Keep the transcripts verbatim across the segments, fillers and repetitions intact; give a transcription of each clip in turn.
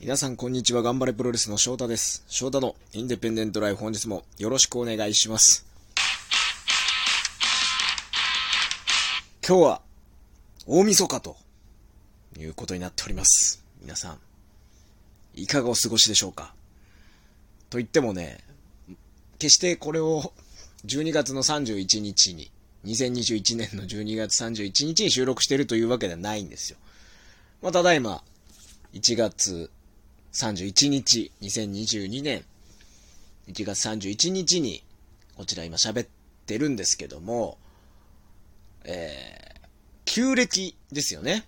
皆さんこんにちは。頑張れプロレスの翔太です。翔太のインデペンデントライフ、本日もよろしくお願いします。今日は大晦日ということになっております。皆さんいかがお過ごしでしょうか。と言ってもね、決してこれをじゅうにがつのさんじゅういちにちに、にせんにじゅういちねんのじゅうにがつさんじゅういちにちに収録しているというわけではないんですよ。まあ、ただいまいちがつさんじゅういちにち、にせんにじゅうにねんいちがつさんじゅういちにちにこちら今喋ってるんですけども、えー、旧暦ですよね。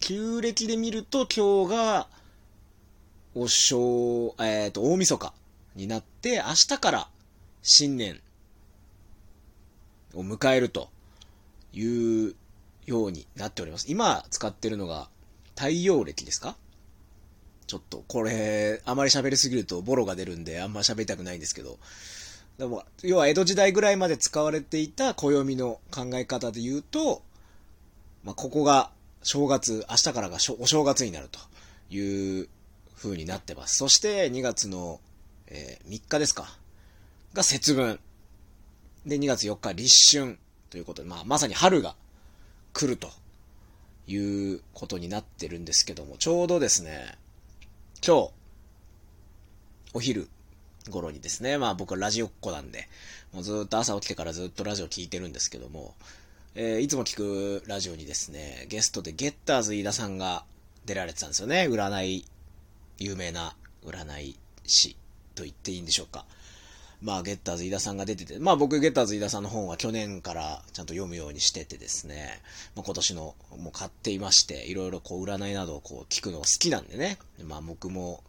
旧暦で見ると今日がお正、えーと、大晦日になって、明日から新年を迎えるというようになっております。今使ってるのが太陽暦ですか。ちょっとこれあまり喋りすぎるとボロが出るんであんま喋りたくないんですけど、でも要は江戸時代ぐらいまで使われていた暦の考え方で言うと、まあ、ここが正月、明日からがお正月になるという風になってます。そしてにがつの、えー、みっかですかが節分で、にがつよっか立春ということで、まあ、まさに春が来るということになってるんですけども、ちょうどですね、今日お昼頃にですね、まあ僕はラジオっ子なんで、もうずっと朝起きてからずっとラジオ聞いてるんですけども、えー、いつも聞くラジオにですね、ゲストでゲッターズ飯田さんが出られてたんですよね。占い、有名な占い師と言っていいんでしょうか。まあゲッターズ飯田さんが出てて、まあ僕ゲッターズ飯田さんの本は去年からちゃんと読むようにしててですね、まあ、今年のもう買っていまして、いろいろこう占いなどをこう聞くの好きなんでね、まあ僕も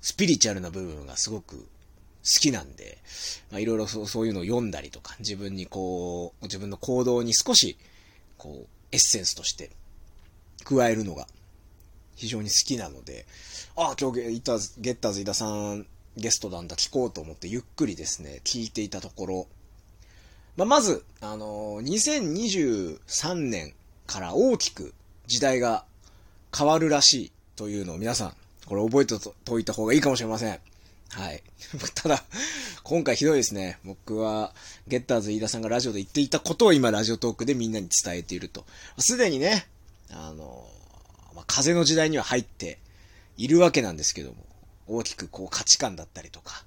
スピリチュアルな部分がすごく好きなんで、まあいろいろそういうのを読んだりとか、自分にこう自分の行動に少しこうエッセンスとして加えるのが非常に好きなので、ああ今日ゲッターズ、ゲッターズ飯田さんゲストなんだ、聞こうと思ってゆっくりですね聞いていたところ、まあ、まずあのー、にせんにじゅうさんねんから大きく時代が変わるらしいというのを、皆さんこれ覚えておいた方がいいかもしれません。はいただ今回ひどいですね。僕はゲッターズ飯田さんがラジオで言っていたことを今ラジオトークでみんなに伝えていると。すでにね、あのー、まあ、風の時代には入っているわけなんですけども、大きくこう価値観だったりとか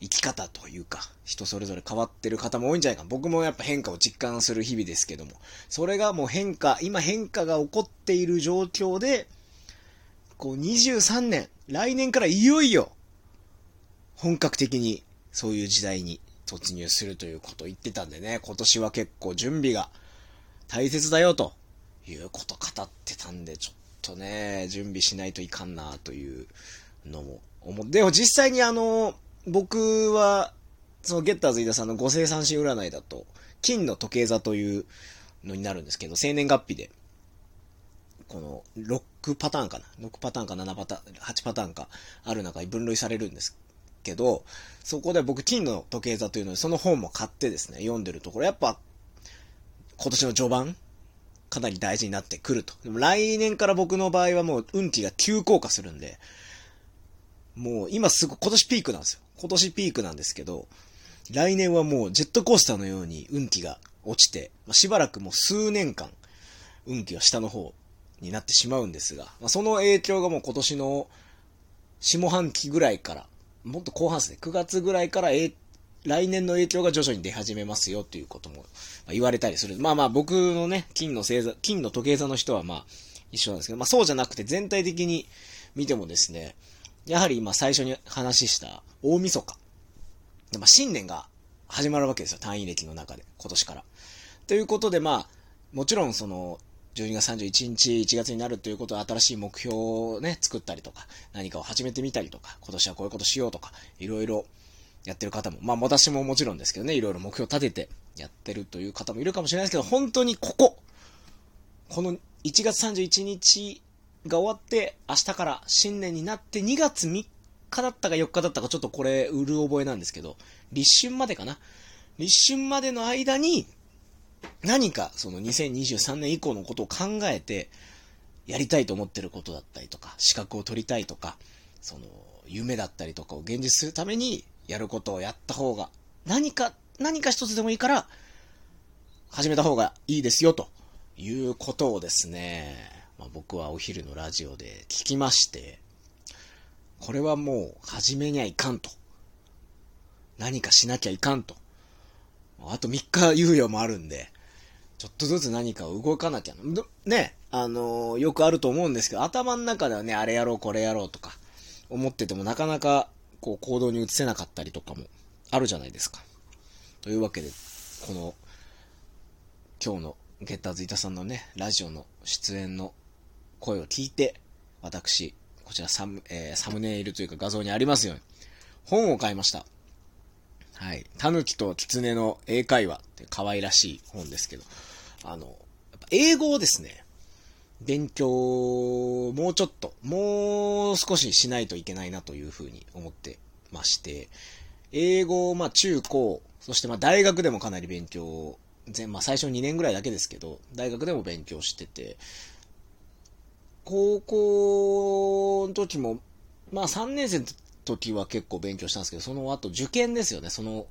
生き方というか、人それぞれ変わってる方も多いんじゃないか。僕もやっぱ変化を実感する日々ですけども、それがもう変化、今変化が起こっている状況で、こうにじゅうさんねん、来年からいよいよ本格的にそういう時代に突入するということを言ってたんでね、今年は結構準備が大切だよということを語ってたんで、ちょっとね準備しないといかんなというのも思う。でも実際にあの僕はそのゲッターズ飯田さんの五星三神占いだと金の時計座というのになるんですけど、生年月日でこのろくパターンかな、ろくパターンかななパターン、はちパターンかある中に分類されるんですけど、そこで僕金の時計座というのでその本も買ってですね読んでるところ、やっぱ今年の序盤かなり大事になってくると。でも来年から僕の場合はもう運気が急降下するんで、もう今すぐ今年ピークなんですよ。今年ピークなんですけど、来年はもうジェットコースターのように運気が落ちて、まあ、しばらくもう数年間運気が下の方になってしまうんですが、まあ、その影響がもう今年の下半期ぐらいから、もっと後半ですね、くがつぐらいから来年の影響が徐々に出始めますよということも言われたりする。まあまあ僕のね金の星座、金の時計座の人はまあ一緒なんですけど、まあそうじゃなくて全体的に見てもですね、やはり今最初に話した大晦日、まあ、新年が始まるわけですよ、単位歴の中で今年からということで、まあもちろんそのじゅうにがつさんじゅういちにち、いちがつになるということは新しい目標をね作ったりとか、何かを始めてみたりとか、今年はこういうことしようとかいろいろやってる方も、まあ私ももちろんですけどね、いろいろ目標立ててやってるという方もいるかもしれないですけど、本当にこここのいちがつさんじゅういちにちが終わって明日から新年になって、にがつみっかだったかよっかだったか、ちょっとこれうる覚えなんですけど、立春までかな、立春までの間に何かそのにせんにじゅうさんねん以降のことを考えて、やりたいと思ってることだったりとか、資格を取りたいとか、その夢だったりとかを現実するためにやることをやった方が、何か何か一つでもいいから始めた方がいいですよということをですね、まあ、僕はお昼のラジオで聞きまして、これはもう始めにゃいかんと、何かしなきゃいかんと、あとみっか猶予もあるんで、ちょっとずつ何かを動かなきゃね、あのー、よくあると思うんですけど、頭の中ではね、あれやろうこれやろうとか思ってても、なかなかこう行動に移せなかったりとかもあるじゃないですか。というわけで、この今日のゲッターズイタさんのね、ラジオの出演の声を聞いて、私こちらサム、えー、サムネイルというか画像にありますように本を買いました。はい、タヌキとキツネの英会話って可愛らしい本ですけど、あのやっぱ英語をですね、勉強もうちょっともう少ししないといけないなというふうに思ってまして、英語をまあ中高、そしてまあ大学でもかなり勉強、まあ、最初にねんぐらいだけですけど、大学でも勉強してて、高校の時もまあさんねん生の時は結構勉強したんですけど、その後受験ですよね、その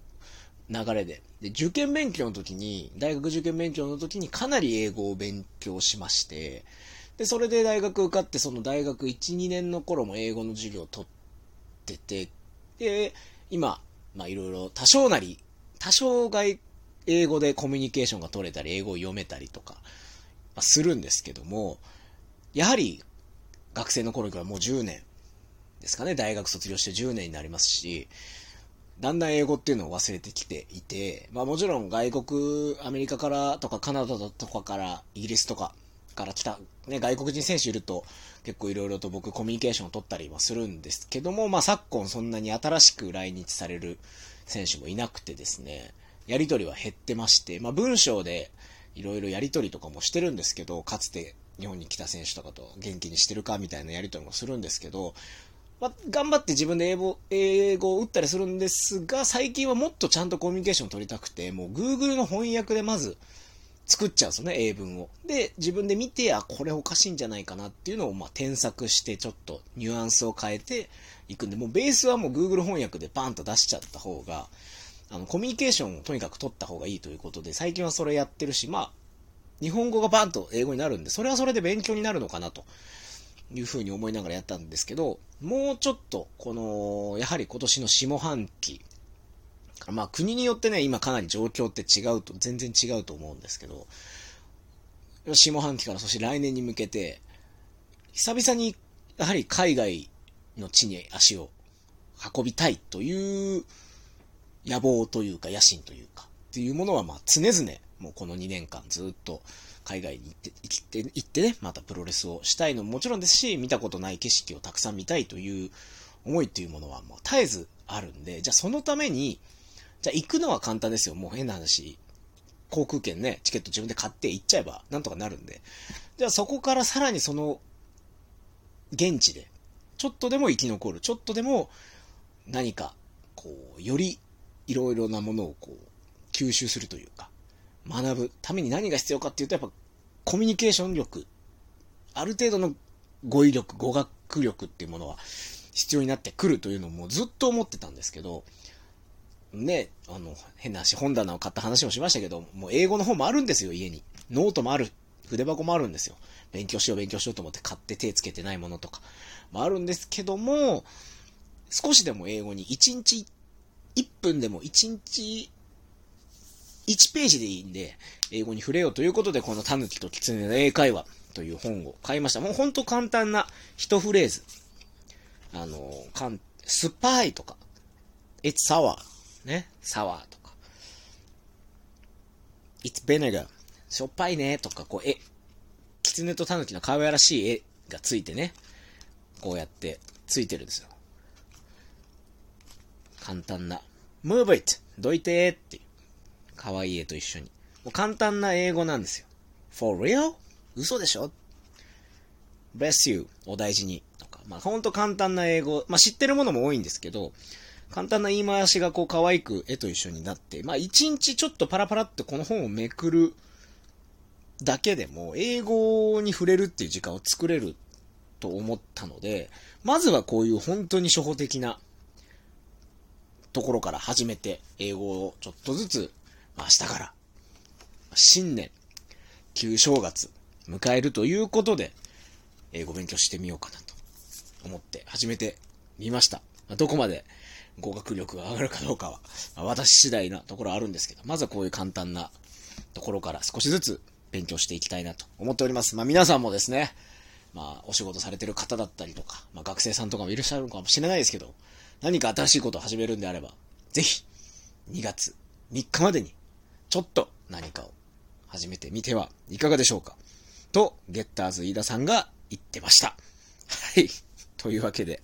流れで。で、受験勉強の時に、大学受験勉強の時にかなり英語を勉強しまして、でそれで大学受かって、その大学 いちにねんの頃も英語の授業を取ってて、で今まあいろいろ多少なり多少外英語でコミュニケーションが取れたり、英語を読めたりとかするんですけども、やはり学生の頃からもうじゅうねんですかね、大学卒業してじゅうねんになりますし、だんだん英語っていうのを忘れてきていて、まあもちろん外国、アメリカからとかカナダとかからイギリスとかから来た、ね、外国人選手いると結構いろいろと僕コミュニケーションを取ったりはするんですけども、まあ昨今そんなに新しく来日される選手もいなくてですね、やり取りは減ってまして、まあ文章でいろいろやり取りとかもしてるんですけど、かつて日本に来た選手とかと元気にしてるかみたいなやり取りもするんですけど、まあ、頑張って自分で英語、英語を打ったりするんですが、最近はもっとちゃんとコミュニケーションを取りたくて、もう Google の翻訳でまず作っちゃうんですよね、英文を。で、自分で見て、あ、これおかしいんじゃないかなっていうのをまあ添削して、ちょっとニュアンスを変えていくんで、もうベースはもう Google 翻訳でバンと出しちゃった方が、あのコミュニケーションをとにかく取った方がいいということで、最近はそれやってるし、まあ、日本語がバンと英語になるんで、それはそれで勉強になるのかなというふうに思いながらやったんですけど、もうちょっとこのやはり今年の下半期、まあ国によってね、今かなり状況って違うと、全然違うと思うんですけど、下半期からそして来年に向けて久々にやはり海外の地に足を運びたいという野望というか野心というかっていうものはまあ常々もうこのにねんかんずっと海外に行って、行って、行ってね、またプロレスをしたいのももちろんですし、見たことない景色をたくさん見たいという思いというものはもう絶えずあるんで、じゃあそのために、じゃあ行くのは簡単ですよ。もう変な話、航空券ね、チケット自分で買って行っちゃえばなんとかなるんで、じゃあそこからさらにその現地でちょっとでも生き残る、ちょっとでも何かこうよりいろいろなものをこう吸収するというか、学ぶために何が必要かっていうと、やっぱコミュニケーション力、ある程度の語彙力、語学力っていうものは必要になってくるというのもずっと思ってたんですけどね、あの変な話、本棚を買った話もしましたけど、もう英語の本もあるんですよ、家にノートもある、筆箱もあるんですよ。勉強しよう勉強しようと思って買って手つけてないものとかもあるんですけども、少しでも英語にいちにちいっぷんでもいちにちいちページでいいんで英語に触れようということで、このタヌキとキツネの英会話という本を買いました。もうほんと簡単な一フレーズ、あのかん酸っぱいとか It's sour ね、サワーとか It's vinegar しょっぱいねとか、こうえキツネとタヌキの可愛らしい絵がついてね、こうやってついてるんですよ。簡単な Move it どいてーっていう可愛い絵と一緒に、もう簡単な英語なんですよ。 For real? 嘘でしょ？ Bless you お大事にとか、まあほんと簡単な英語、まあ知ってるものも多いんですけど、簡単な言い回しがこう可愛く絵と一緒になって、まあ一日ちょっとパラパラってこの本をめくるだけでも英語に触れるっていう時間を作れると思ったので、まずはこういう本当に初歩的なところから始めて、英語をちょっとずつ、まあ、明日から新年旧正月迎えるということで英語勉強してみようかなと思って始めてみました。どこまで語学力が上がるかどうかは、まあ、私次第なところはあるんですけど、まずはこういう簡単なところから少しずつ勉強していきたいなと思っております。まあ皆さんもですね、まあお仕事されてる方だったりとか、まあ学生さんとかもいらっしゃるのかもしれないですけど、何か新しいことを始めるんであれば、ぜひにがつみっかまでにちょっと何かを始めてみてはいかがでしょうかと、ゲッターズ飯田さんが言ってました。はい。というわけで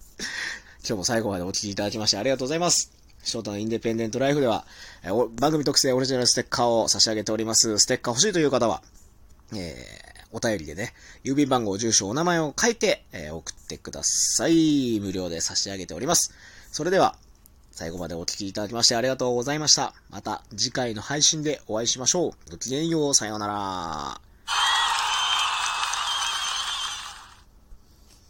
今日も最後までお聞きいただきましてありがとうございます。ショートのインデペンデントライフでは、えー、番組特製オリジナルステッカーを差し上げております。ステッカー欲しいという方は、えー、お便りでね、郵便番号、住所、お名前を書いて、えー、送ってください。無料で差し上げております。それでは最後までお聞きいただきましてありがとうございました。また次回の配信でお会いしましょう。ごきげんよう。さようなら。